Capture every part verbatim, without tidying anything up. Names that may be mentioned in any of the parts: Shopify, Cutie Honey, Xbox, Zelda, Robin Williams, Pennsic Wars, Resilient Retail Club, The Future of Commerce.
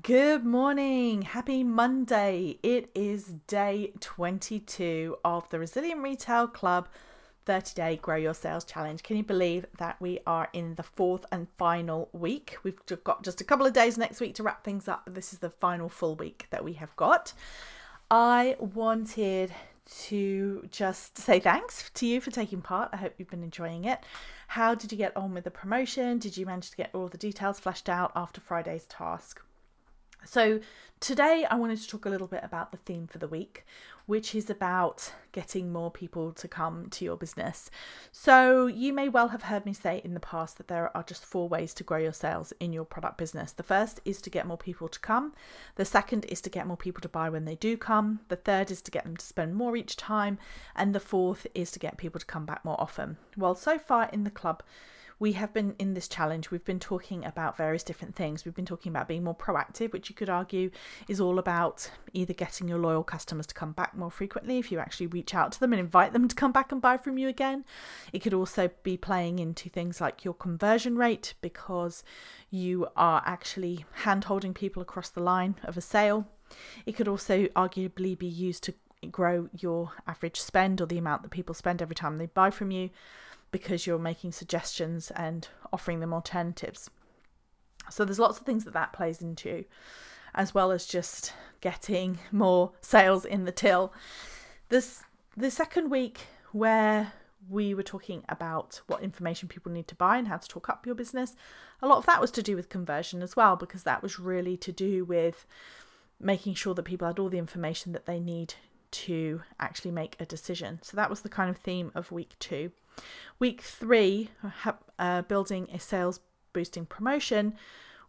Good morning. Happy Monday. It is day twenty-two of the Resilient Retail Club thirty day Grow Your Sales Challenge. Can you believe that we are in the fourth and final week? We've got just a couple of days next week to wrap things up. This is the final full week that we have got. I wanted to just say thanks to you for taking part. I hope you've been enjoying it. How did you get on with the promotion? Did you manage to get all the details fleshed out after Friday's task? So today I wanted to talk a little bit about the theme for the week, which is about getting more people to come to your business. So you may well have heard me say in the past that there are just four ways to grow your sales in your product business. The first is to get more people to come. The second is to get more people to buy when they do come. The third is to get them to spend more each time. And the fourth is to get people to come back more often. Well, so far in the club, we have been in this challenge, we've been talking about various different things. We've been talking about being more proactive, which you could argue is all about either getting your loyal customers to come back more frequently if you actually reach out to them and invite them to come back and buy from you again. It could also be playing into things like your conversion rate because you are actually hand-holding people across the line of a sale. It could also arguably be used to grow your average spend or the amount that people spend every time they buy from you, because you're making suggestions and offering them alternatives. So there's lots of things that that plays into, as well as just getting more sales in the till. This the second week where we were talking about what information people need to buy and how to talk up your business, a lot of that was to do with conversion as well, because that was really to do with making sure that people had all the information that they need to actually make a decision. So that was the kind of theme of week two. Week three, uh, building a sales boosting promotion,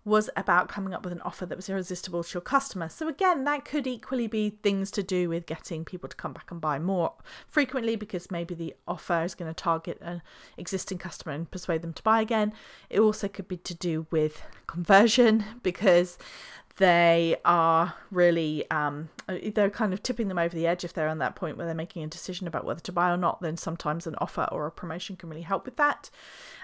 was about coming up with an offer that was irresistible to your customer. So again, that could equally be things to do with getting people to come back and buy more frequently, because maybe the offer is going to target an existing customer and persuade them to buy again. It also could be to do with conversion, because they are really, um, they're kind of tipping them over the edge if they're on that point where they're making a decision about whether to buy or not. Then sometimes an offer or a promotion can really help with that.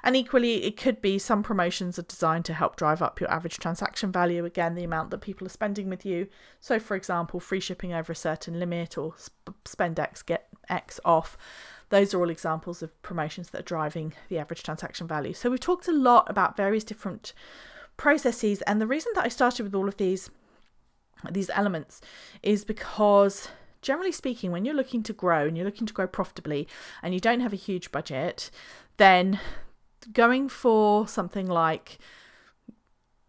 And equally, it could be some promotions are designed to help drive up your average transaction value, again, the amount that people are spending with you. So for example, free shipping over a certain limit or sp- spend X, get X off. Those are all examples of promotions that are driving the average transaction value. So we've talked a lot about various different processes, and the reason that I started with all of these these elements is because, generally speaking, when you're looking to grow and you're looking to grow profitably and you don't have a huge budget, then going for something like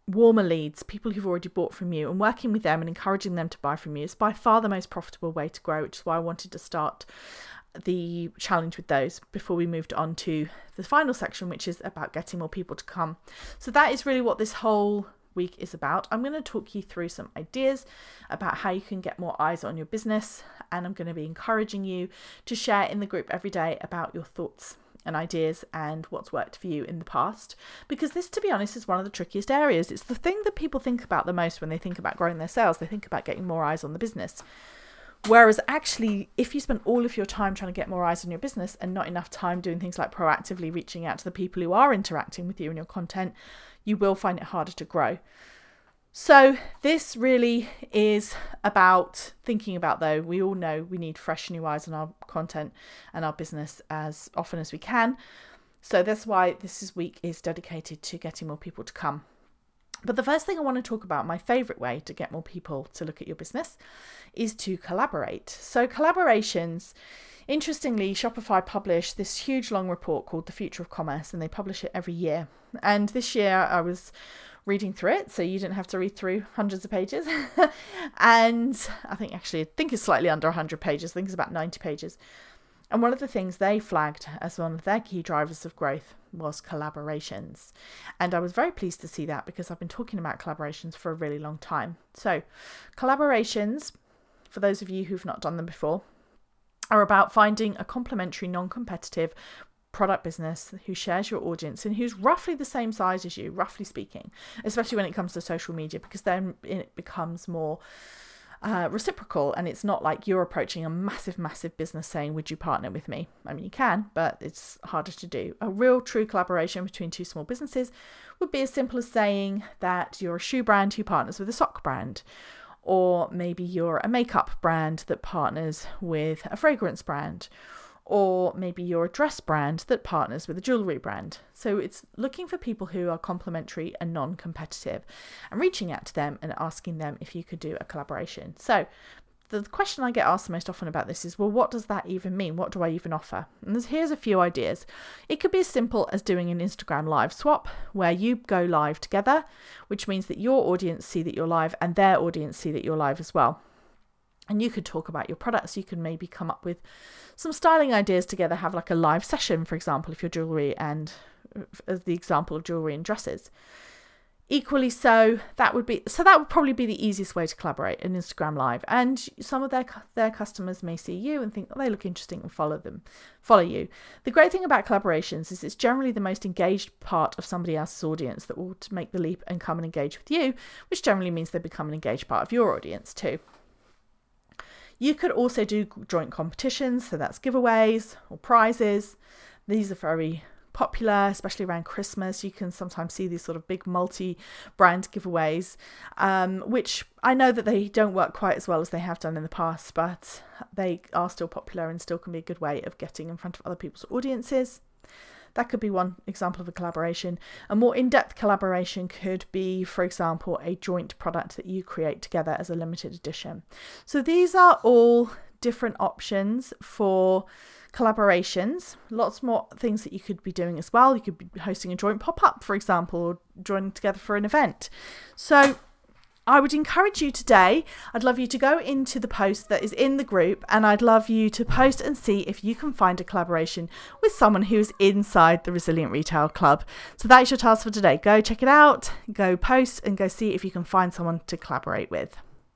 warmer leads, people who've already bought from you, and working with them and encouraging them to buy from you is by far the most profitable way to grow, which is why I wanted to start the challenge with those before we moved on to the final section, which is about getting more people to come. So that is really what this whole week is about. I'm going to talk you through some ideas about how you can get more eyes on your business, and I'm going to be encouraging you to share in the group every day about your thoughts and ideas and what's worked for you in the past, because this, to be honest, is one of the trickiest areas. It's the thing that people think about the most when they think about growing their sales. They think about getting more eyes on the business. Whereas actually, if you spend all of your time trying to get more eyes on your business and not enough time doing things like proactively reaching out to the people who are interacting with you and your content, you will find it harder to grow. So this really is about thinking about, though, we all know we need fresh new eyes on our content and our business as often as we can. So that's why this week is dedicated to getting more people to come. But the first thing I want to talk about, my favourite way to get more people to look at your business, is to collaborate. So collaborations, interestingly, Shopify published this huge long report called The Future of Commerce, and they publish it every year. And this year I was reading through it, so you didn't have to read through hundreds of pages. And I think actually, I think it's slightly under one hundred pages. I think it's about ninety pages. And one of the things they flagged as one of their key drivers of growth was collaborations. And I was very pleased to see that, because I've been talking about collaborations for a really long time. So collaborations, for those of you who've not done them before, are about finding a complementary, non-competitive product business who shares your audience and who's roughly the same size as you, roughly speaking, especially when it comes to social media, because then it becomes more uh, reciprocal, and it's not like you're approaching a massive, massive business saying, would you partner with me? I mean, you can, but it's harder to do. A real true collaboration between two small businesses would be as simple as saying that you're a shoe brand who partners with a sock brand, or maybe you're a makeup brand that partners with a fragrance brand, or maybe you're a dress brand that partners with a jewellery brand. So it's looking for people who are complementary and non-competitive and reaching out to them and asking them if you could do a collaboration. So the question I get asked most often about this is, well, what does that even mean? What do I even offer? And here's a few ideas. It could be as simple as doing an Instagram live swap where you go live together, which means that your audience see that you're live and their audience see that you're live as well. And you could talk about your products. You could maybe come up with some styling ideas together, have like a live session, for example, if you're jewellery and as the example of jewellery and dresses. Equally so, that would be, so that would probably be the easiest way to collaborate, an Instagram live. And some of their their customers may see you and think, oh, they look interesting and follow them, follow you. The great thing about collaborations is it's generally the most engaged part of somebody else's audience that will make the leap and come and engage with you, which generally means they become an engaged part of your audience too. You could also do joint competitions, so that's giveaways or prizes. These are very popular, especially around Christmas. You can sometimes see these sort of big multi-brand giveaways, um, which I know that they don't work quite as well as they have done in the past, but they are still popular and still can be a good way of getting in front of other people's audiences. That could be one example of a collaboration. A more in-depth collaboration could be, for example, a joint product that you create together as a limited edition. So these are all different options for collaborations. Lots more things that you could be doing as well. You could be hosting a joint pop-up, for example, or joining together for an event. So I would encourage you today, I'd love you to go into the post that is in the group, and I'd love you to post and see if you can find a collaboration with someone who's inside the Resilient Retail Club. So that is your task for today. Go check it out, go post, and go see if you can find someone to collaborate with.